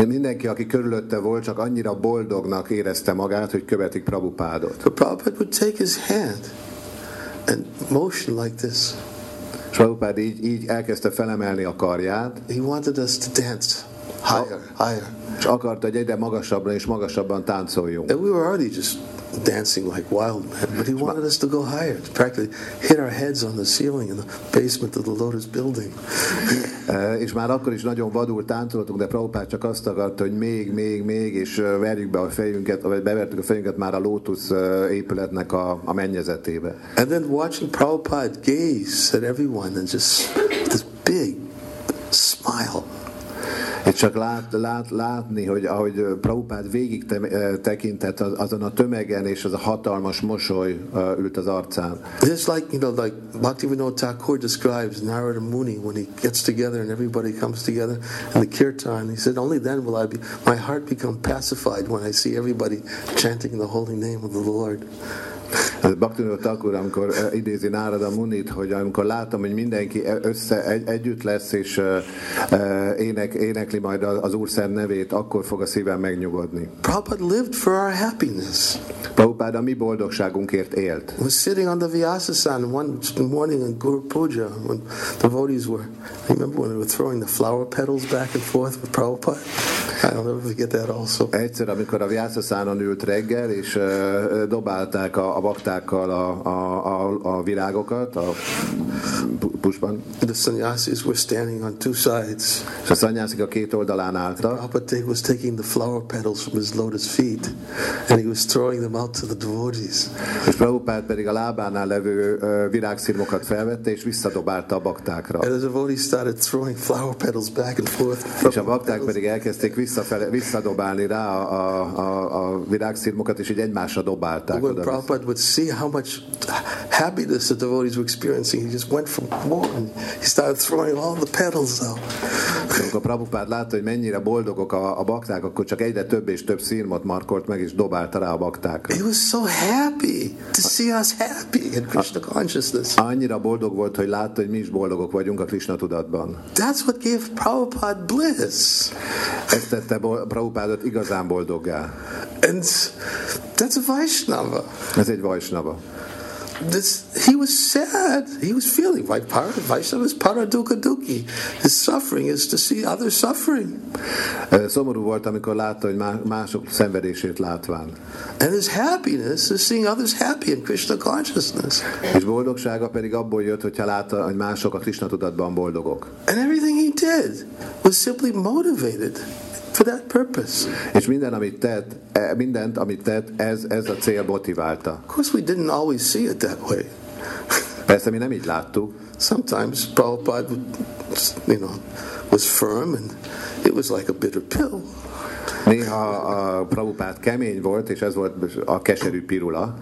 Mindenki, aki körülötte volt, csak annyira boldognak érezte magát, hogy követik Prabhupádot. But Prabhupád would take his hand and motion like this. És Prabhupád így, így elkezdte felemelni a karját. He wanted us to dance higher, higher. És akarta, hogy egyre magasabban és magasabban táncoljunk. And we were already just dancing like wild men, but he wanted us to go higher, to practically hit our heads on the ceiling in the basement of the Lotus building. És már akkor is nagyon vadul táncoltunk, de Prabhupád csak azt akarta, hogy még, még, még, és verjük be a fejünket, vagy bevertük a fejünket már a Lotus épületnek a, a mennyezetébe. And then watching Prabhupád gaze at everyone and just this big smile. És csak lát, lát, látni, hogy ahogy Prabhupád végig te, tekintett azon a tömegen, és az a hatalmas mosoly uh, ült az arcán. It's like, you know, like Bhaktivinoda Thakur describes Narada Muni when he gets together and everybody comes together and the kirtan. He said, only then will I be, my heart become pacified when I see everybody chanting the holy name of the Lord. Bhaktivinoda Thakur, amikor uh, idézi Narada Munit, hogy amikor látom, hogy mindenki össze, egy, együtt lesz, és uh, uh, ének, énekli majd az Úr szent nevét, akkor fog a szívem megnyugodni. Prabhupád lived for our happiness. Prabhupád a mi boldogságunkért élt. I was sitting on the Vyasasan one morning in Guru Puja when the devotees were, I remember when they were throwing the flower petals back and forth with Prabhupád. I'll never forget that also. Egyszer, amikor a Vyasasanon ült reggel, és uh, dobálták a, a baktákkal a, a, a, a virágokat a pusban. The sannyasis were standing on two sides. És a sannyásik a két oldalán álltak. Prabhupada was taking the flower petals from his lotus feet and he was throwing them out to the devotees. És Prabhupád pedig a lábánál levő uh, virágszirmokat felvette és visszadobálta a baktákra. And the devotees started throwing flower petals back and forth. És a bakták pedig elkezdték visszafele, visszadobálni rá a, a, a virágszirmokat, és így egymásra dobálták. When Prabhupada would see how much happiness the devotees were experiencing, he just went from one, he started throwing all the petals out. Amikor Prabhupád látta, hogy mennyire boldogok a, a bakták, akkor csak egyre több és több szirmot markolt meg, és dobálta rá a baktákra. He was so happy to see us happy in Krishna consciousness. Annyira boldog volt, hogy látta, hogy mi is boldogok vagyunk a Krishna tudatban. That's what gave Prabhupada bliss. Ez tette Prabhupádot igazán boldoggá. And that's a Vaishnava. Ez egy Vaishnava. This, he was sad. He was feeling like Vaishnava is paradukha dukhi. His suffering is to see others suffering. Szomorú volt, amikor látta, hogy mások szenvedését látván. And his happiness is seeing others happy in Krishna consciousness. És boldogsága pedig abból jött, hogyha látta, hogy mások a Krishna tudatban boldogok. And everything he did was simply motivated for that purpose. És minden, amit tett, mindent, amit tett, ez, ez a cél motiválta. Of course, we didn't always see it that way. Persze mi nem így láttuk. Sometimes Prabhupada, you know, was firm and it was like a bitter pill. Néha a Prabhupád kemény volt, és ez volt a keserű pirula.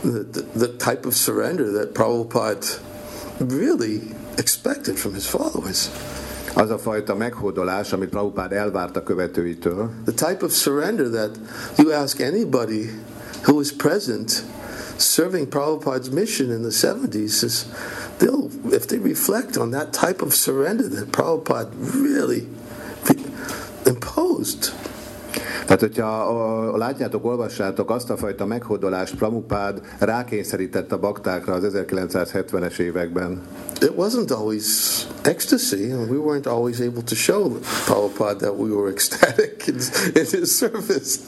The, the, the type of surrender that Prabhupada really expected from his followers. Az a fajta meghódolás, amit Prabhupád elvárt a követőitől. The type of surrender that you ask anybody who was present serving Prabhupada's mission in the seventies is, they'll, if they reflect on that type of surrender that Prabhupada really imposed. Tehát, hogyha látjátok, olvassátok azt a fajta meghódolást, Prabhupád rákényszerített a baktákra az ezerkilencszázhetvenes években. It wasn't always ecstasy, and we weren't always able to show Prabhupada that we were ecstatic in, in his service.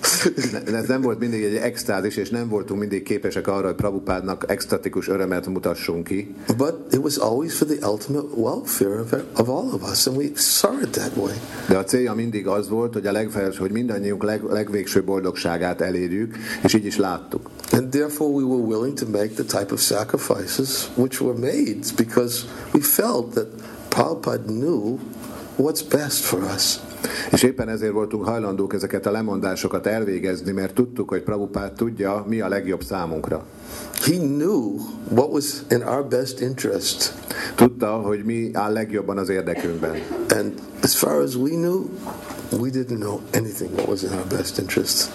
Ez nem volt mindig egy extázis, és nem voltunk mindig képesek arra, hogy Prabhupádnak extatikus örömet mutassunk ki. But it was always for the ultimate welfare of, of all of us, and we saw it that way. De a célja mindig az volt, hogy a legfelső, hogy mindannyiunk leg, legvégső boldogságát elérjük, és így is láttuk. And therefore we were willing to make the type of sacrifices which were made because we felt that Prabhupada knew what's best for us. És éppen ezért voltunk hajlandók ezeket a lemondásokat elvégezni, mert tudtuk, hogy Prabhupád tudja, mi a legjobb számunkra. He knew what was in our best interest. Tudta, hogy mi áll legjobban az érdekünkben. And as far as we knew, we didn't know anything what was in our best interest.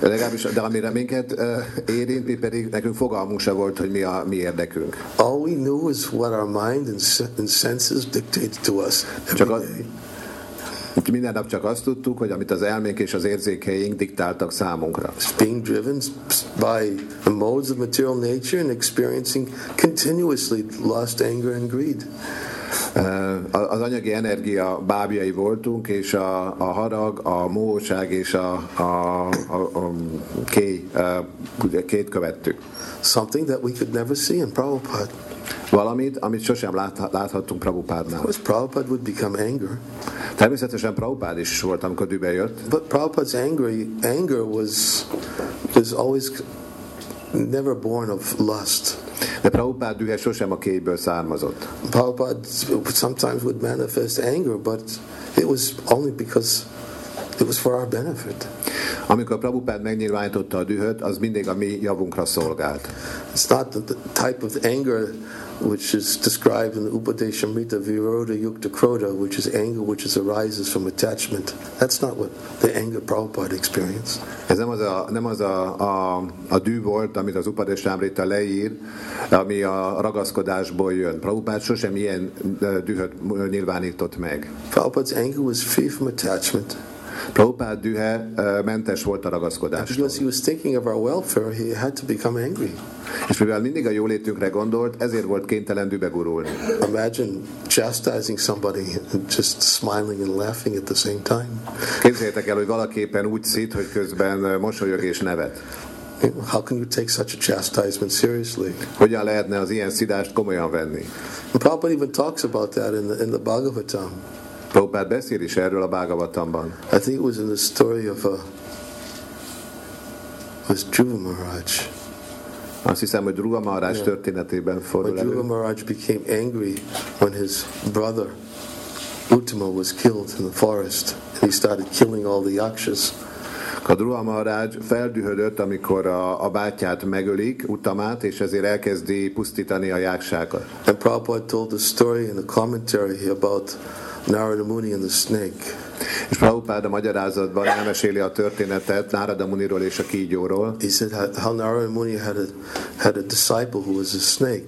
Legalábbis, de amire minket uh, érint, mi pedig nekünk fogalmunk se volt, hogy mi a mi érdekünk. All we knew was what our mind and, and senses dictated to us every day. Minden nap csak azt tudtuk, hogy amit az elménk és az érzékeink diktáltak számunkra. Being driven by the modes of material nature and experiencing continuously lust, anger and greed. Az anyagi energia bábjai voltunk, és a, a harag, a mohóság és a, a, a, a, kéj, a két követtük. Something that we could never see in Prabhupada. Valamit, amit sosem lát, láthattunk Prabhupádnál. Because Prabhupada would become anger. Természetesen Prabhupád is volt, amikor dühbe jött. But Prabhupada's angry, anger was, was always never born of lust. De Prabhupád dühe sosem a kéből származott. Prabhupád sometimes would manifest anger, but it was only because it was for our benefit. Amikor Prabhupád megnyilvánította a dühöt, az mindig a mi javunkra szolgált. It's not the type of anger which is described in the Upadeshamrita Viroda Yukta Krodha, which is anger which is arises from attachment. That's not what the anger Prabhupada experienced. Ez nem az a, nem az a, a, a düh volt, amit az Upadeshamrita leír, ami a ragaszkodásból jön. Prabhupád sosem ilyen dühöt nyilvánított meg. Prabhupada's anger was free from attachment. Prabhupád dühe uh, mentes volt a ragaszkodástól. Because he was thinking of our welfare, he had to become angry. És mivel mindig a jólétünkre gondolt, ezért volt kénytelen dühbe gurulni. Imagine chastising somebody and just smiling and laughing at the same time. Képzeljétek el, hogy valaki éppen úgy szít, hogy közben mosolyog és nevet. How can you take such a chastisement seriously? Hogyan lehetne az ilyen szidást komolyan venni? Prabhupada even talks about that in the, in the Bhagavatam. Prabhupád beszél is erről a Bhagavatamban. I think it was in the story of a was Dhruva Maharaj. Azt hiszem, hogy Dhruva Maharaj yeah. történetében fordul elő. When Dhruva Maharaj became angry when his brother Uttama was killed in the forest and he started killing all the yakshas. A Dhruva Maharaj feldühödött, amikor a, a bátyját megölik, Uttamát, és ezért elkezdi pusztítani a jáksákat. And Prabhupada told the story in a commentary about Narada Muni and the snake. És Prabhupád a magyarázatban elmeséli a történetet Narada Muniról és a kígyóról. He said how Narada Muni had a, had a disciple who was a snake.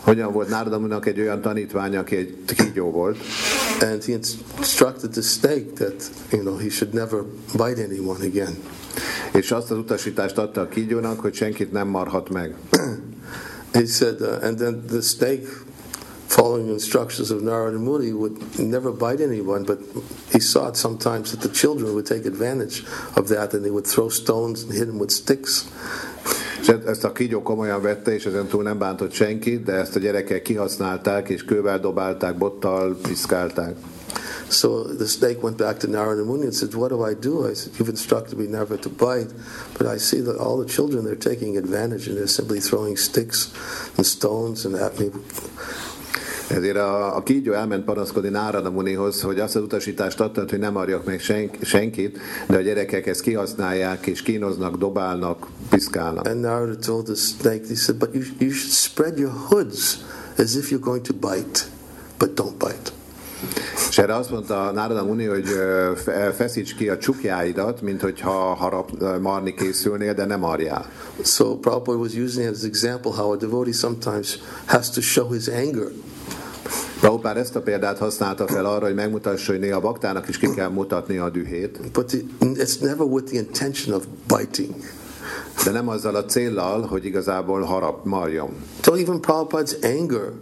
Hogyan volt Narada Muninak egy olyan tanítványa, aki egy kígyó volt. And he instructed the snake that you know he should never bite anyone again. És azt az utasítást adta a kígyónak, hogy senkit nem marhat meg. He said uh, and then the snake, following instructions of Narada Muni, would never bite anyone, but he saw it sometimes that the children would take advantage of that and they would throw stones and hit him with sticks. Ezt a kígyó komolyan vette, és ezen túl nem bántott senkit, de ezt a gyerekek kihasználták, és kővel dobálták, bottal piszkálták. So the snake went back to Narada Muni and said, what do I do? I said, you've instructed me never to bite, but I see that all the children, they're taking advantage and they're simply throwing sticks and stones and at me. Ezért a, a kígyó elment panaszkodni Narada Munihoz, hogy azt az utasítást adtad, hogy nem marjak meg senk, senkit, de a gyerekek ezt kihasználják, és kínoznak, dobálnak, piszkálnak. And Narada told the snake, he said, but you, you should spread your hoods as if you're going to bite, but don't bite. És erre azt mondta Narada Muni, hogy feszíts ki a csukjáidat, mint hogyha harap, marni készülnél, de nem marjál. So Prabhupada was using as an example how a devotee sometimes has to show his anger. Prabhupada ezt a példát használta fel arra, hogy megmutassa, hogy néha a baktának is ki kell mutatni a dühét. But the, it's never with the intention of biting. De nem azzal a céllal, hogy igazából harap, marjon. So even Prabhupada's anger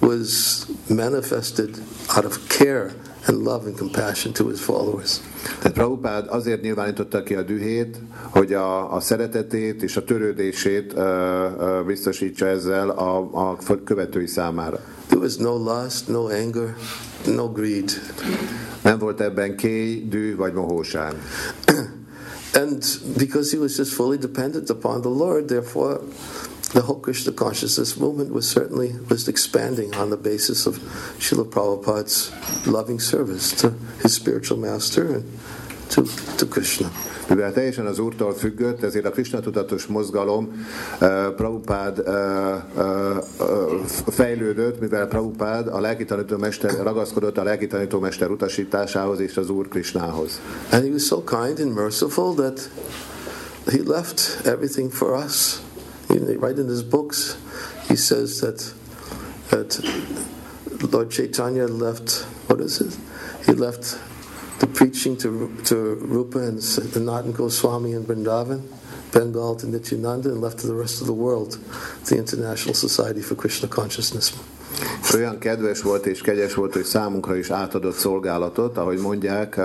was manifested out of care and love and compassion to his followers. Tehát Prabhupád azért nyilvánította ki a dühét, hogy a, a szeretetét és a törődését uh, uh, biztosítsa ezzel a, a követői számára. There was no lust, no anger, no greed. Nem volt ebben kéj, düh vagy mohóság. And because he was just fully dependent upon the Lord, therefore the whole Krishna consciousness movement was certainly was expanding on the basis of Srila Prabhupada's loving service to his spiritual master and to, to Krishna. Mivel teljesen az Úrtól függött, ezért a Krishna tudatos mozgalom uh, Prabhupád uh, uh, fejlődött, mivel Prabhupád a lelkitanítómester ragaszkodott a lelkitanítómester utasításához és az Úr Krishnához. And he was so kind and merciful that he left everything for us. Right in his books, he says that that Lord Chaitanya left. What is it? He left the preaching to to Rupa and Sanatan Goswami in Vrindavan, Bengal to Nityananda, and left to the rest of the world, the International Society for Krishna Consciousness. Olyan kedves volt és kegyes volt, hogy számunkra is átadott szolgálatot, ahogy mondják,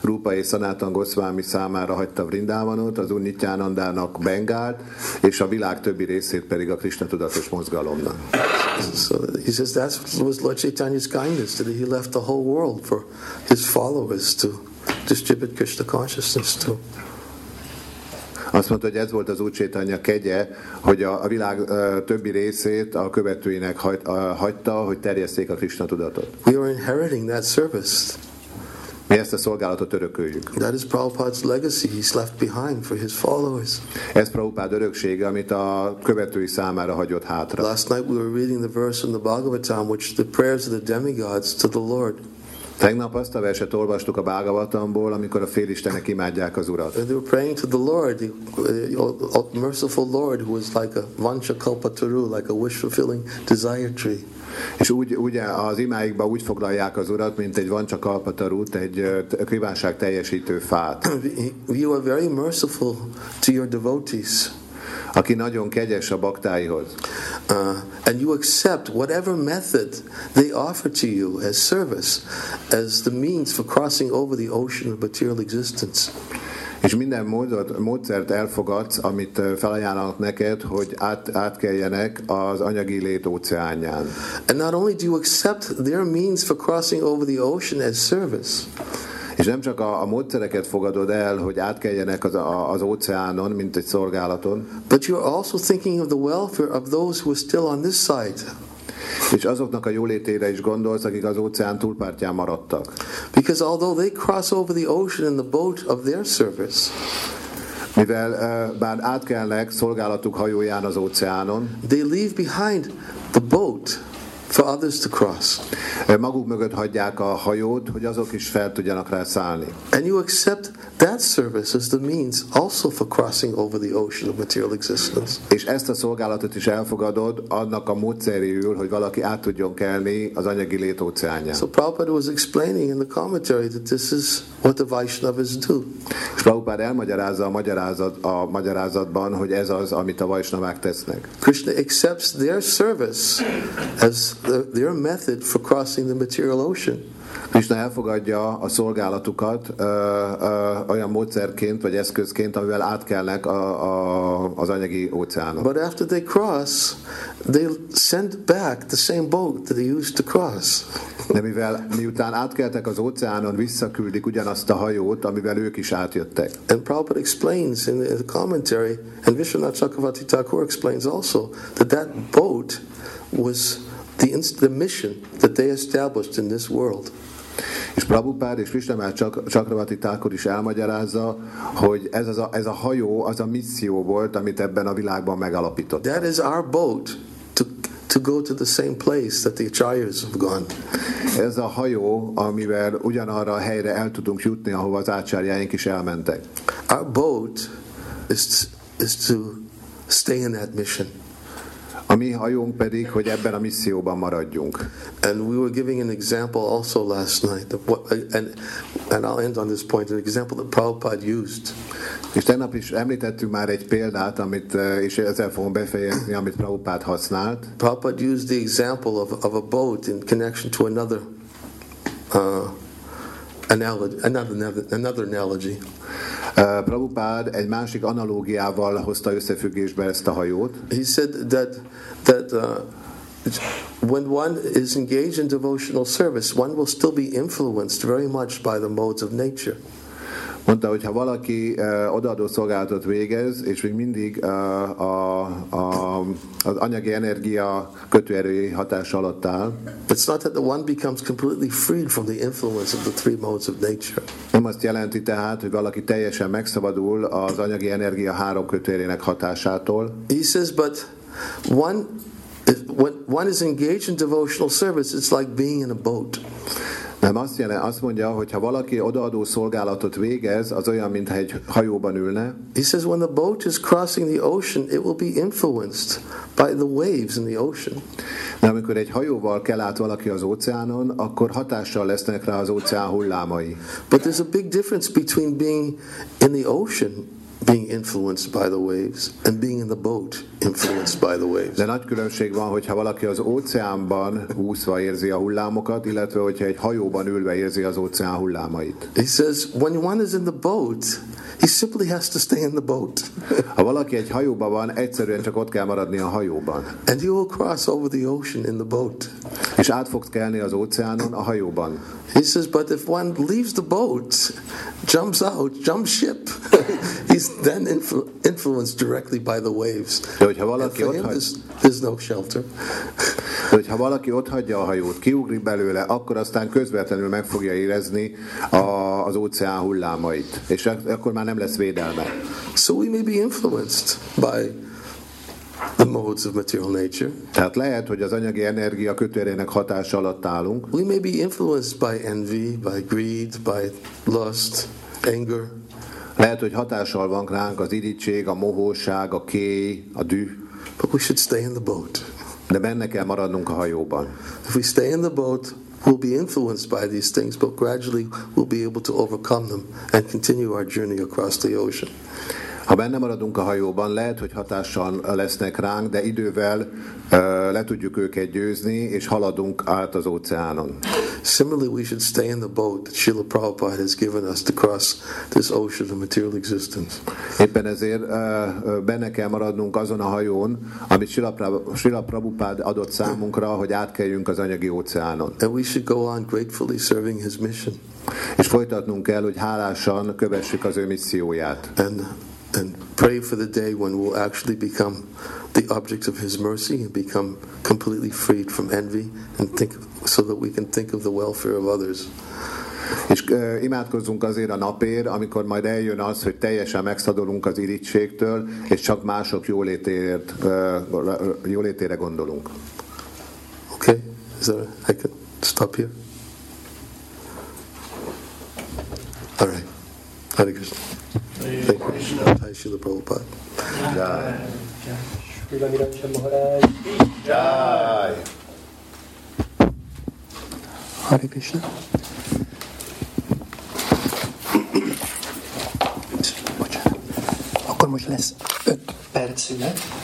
Rupa és Sanatan Goswami számára hagyta Vrindávanot, az Úr Nityanandának Bengált, és a világ többi részét pedig a Krishna tudatos mozgalomnak. So he says that was Lord Chaitanya's kindness, that he left the whole world for his followers to distribute Krishna consciousness to. Azt mondta, hogy ez volt az Úr Csétanya kegye, hogy a világ uh, többi részét a követőinek hagy, uh, hagyta, hogy terjesszék a Krishna tudatot. We are inheriting that service. Mi ezt a szolgálatot örököljük. That is Prabhupada's legacy he's left behind for his followers. Ez Prabhupada öröksége, amit a követői számára hagyott hátra. Last night we were reading the verse in the Bhagavatam, which the prayers of the demigods to the Lord. Tegnap azt a verset olvastuk a Bhagavatamból, amikor a félistenek imádják az Urat. They were praying to the Lord, the merciful Lord, who is like a vancha kalpataru, like a wish-fulfilling desire tree. És úgy, ugye az imáikba úgy foglalják az Urat, mint egy vancha kalpatarút, egy kívánság teljesítő fát. You are very merciful to your devotees. Aki nagyon kegyes a baktáihoz. Uh, and you accept whatever method they offer to you as service, as the means for crossing over the ocean of material existence. És minden módot, módszert elfogadsz, amit felajánlanak neked, hogy át, átkeljenek az anyagi lét óceánján. And not only do you accept their means for crossing over the ocean as service, és nem csak a, a módszereket fogadod el, hogy átkeljenek az, a, az óceánon, mint egy szolgálaton. But you are also thinking of the welfare of those who are still on this side. És azoknak a jólétére is gondolsz, akik az óceán túlpartján maradtak. Because although they cross over the ocean in the boat of their service, mivel uh, bár átkelnek szolgálatuk hajóján az óceánon, they leave behind the boat for others to cross. Maguk mögött hagyják a hajót, hogy azok is fel tudjanak rá szállni. And you accept that service as the means also for crossing over the ocean of material existence. És ezt a szolgálatot is elfogadod annak a módszeréül, hogy valaki át tudjon kelni az anyagi lét óceánján. So Prabhupada was explaining in the commentary that this is what the Vaishnavas do. És Prabhupada elmagyarázza a, magyarázat, a magyarázatban, hogy ez az, amit a Vaishnavák tesznek. Krishna accepts their service as their method for crossing the material ocean. Krishna elfogadja a szolgálatukat ö, ö, olyan módszerként vagy eszközként, amivel átkelnek a, a, az anyagi óceánon. But after they cross, they send back the same boat that they used to cross. De mivel miután átkeltek az óceánon, visszaküldik ugyanazt a hajót, amivel ők is átjöttek. And Prabhupada explains in the commentary, and Vishwanath Chakravarti Thakur explains also that that boat was The, inst- the mission that they established in this world. És Prabhupád és Vishwanath Chakravarti Thakur is elmagyarázza, hogy ez, az a, ez a hajó az a misszió volt, amit ebben a világban megalapított. That is our boat to, to go to the same place that the acharyas have gone. Ez a hajó, amivel ugyanarra a helyre el tudunk jutni, ahova az ácsárjáink is elmentek. Our boat is, is to stay in that mission. A mi hajónk pedig, hogy ebben a misszióban maradjunk. And we were giving an example also last night. What, and, and I'll end on this point. An example that Prabhupada used. És tegnap is említettünk már egy példát, amit, és ezzel fogom befejezni, amit Prabhupada használt. Prabhupada used the example of, of a boat in connection to another uh, analogy, another, another analogy. Uh, Prabhupád egy másik analógiával hozta összefüggésbe ezt a hajót. He said that that uh, when one is engaged in devotional service, one will still be influenced very much by the modes of nature. Mondta, hogy ha valaki uh, odaadó szolgálatot végez, és még mindig uh, a, a, az anyagi energia kötőerői hatás alatt áll. It's not that the one becomes completely freed from the influence of the three modes of nature. Nem azt jelenti tehát, hogy valaki teljesen megszabadul az anyagi energia három kötőerének hatásától. He says, but one, if, when one is engaged in devotional service, it's like being in a boat. Nem, azt, jelent, azt mondja, hogy ha valaki odaadó szolgálatot végez, az olyan, mintha egy hajóban ülne. He says when the boat is crossing the ocean, it will be influenced by the waves in the ocean. De amikor egy hajóval kell át valaki az óceánon, akkor hatással lesznek rá az óceán hullámai. But there's a big difference between being in the ocean, being influenced by the waves, and being in the boat, influenced by the waves. De nagy különbség van, hogyha valaki az óceánban úszva érzi a hullámokat, illetve hogyha egy hajóban ülve érzi az óceán hullámait. He says, when one is in the boat, he simply has to stay in the boat. Ha valaki egy hajóban van, egyszerűen csak ott kell maradni a hajóban. And you will cross over the ocean in the boat. És át fogsz kelni az óceánon a hajóban. He says, but if one leaves the boat, jumps out, jumps ship, he's then influ- influenced directly by the waves. De hogyha valaki ott hagy... there's, there's no shelter. De hogyha valaki ott hagyja a hajót, kiugrik belőle, akkor aztán közvetlenül meg fogja érezni a, az óceán hullámait, és akkor már nem lesz védelme. So we may be influenced by the modes of material nature. Tehát lehet, hogy az anyagi energia kötőerének hatása alatt állunk. We may be influenced by envy, by greed, by lust, anger. Lehet, hogy hatással van ránk az irigység, a mohóság, a kéj, a düh. But we should stay in the boat. De benne kell maradnunk a hajóban. If we stay in the boat, we'll be influenced by these things, but gradually we'll be able to overcome them and continue our journey across the ocean. Ha benne maradunk a hajóban, lehet, hogy hatással lesznek ránk, de idővel uh, le tudjuk őket győzni, és haladunk át az óceánon. Similarly, we should stay in the boat that Srila Prabhupada has given us to cross this ocean of material existence. Éppen ezért uh, benne kell maradnunk azon a hajón, amit Srila Prabhupada adott számunkra, hogy átkeljünk az anyagi óceánon. And we should go on gratefully serving his mission. És folytatnunk kell, hogy hálásan kövessük az ő misszióját. And And pray for the day when we'll actually become the object of His mercy and become completely freed from envy, and think so that we can think of the welfare of others. És uh, imádkozzunk azért a napért, amikor majd eljön az, hogy teljesen megszabadulunk az irigységtől, és csak mások jólétért, uh, jólétére gondolunk. Okay, is that I can stop here? All right. Hare Krishna. Thank you. Jai Srila Prabhupada. Jai. Srila Nirajan Maharaj. Jai. Hare Krishna. Bocsánat. Akkor most lesz öt perc szünet.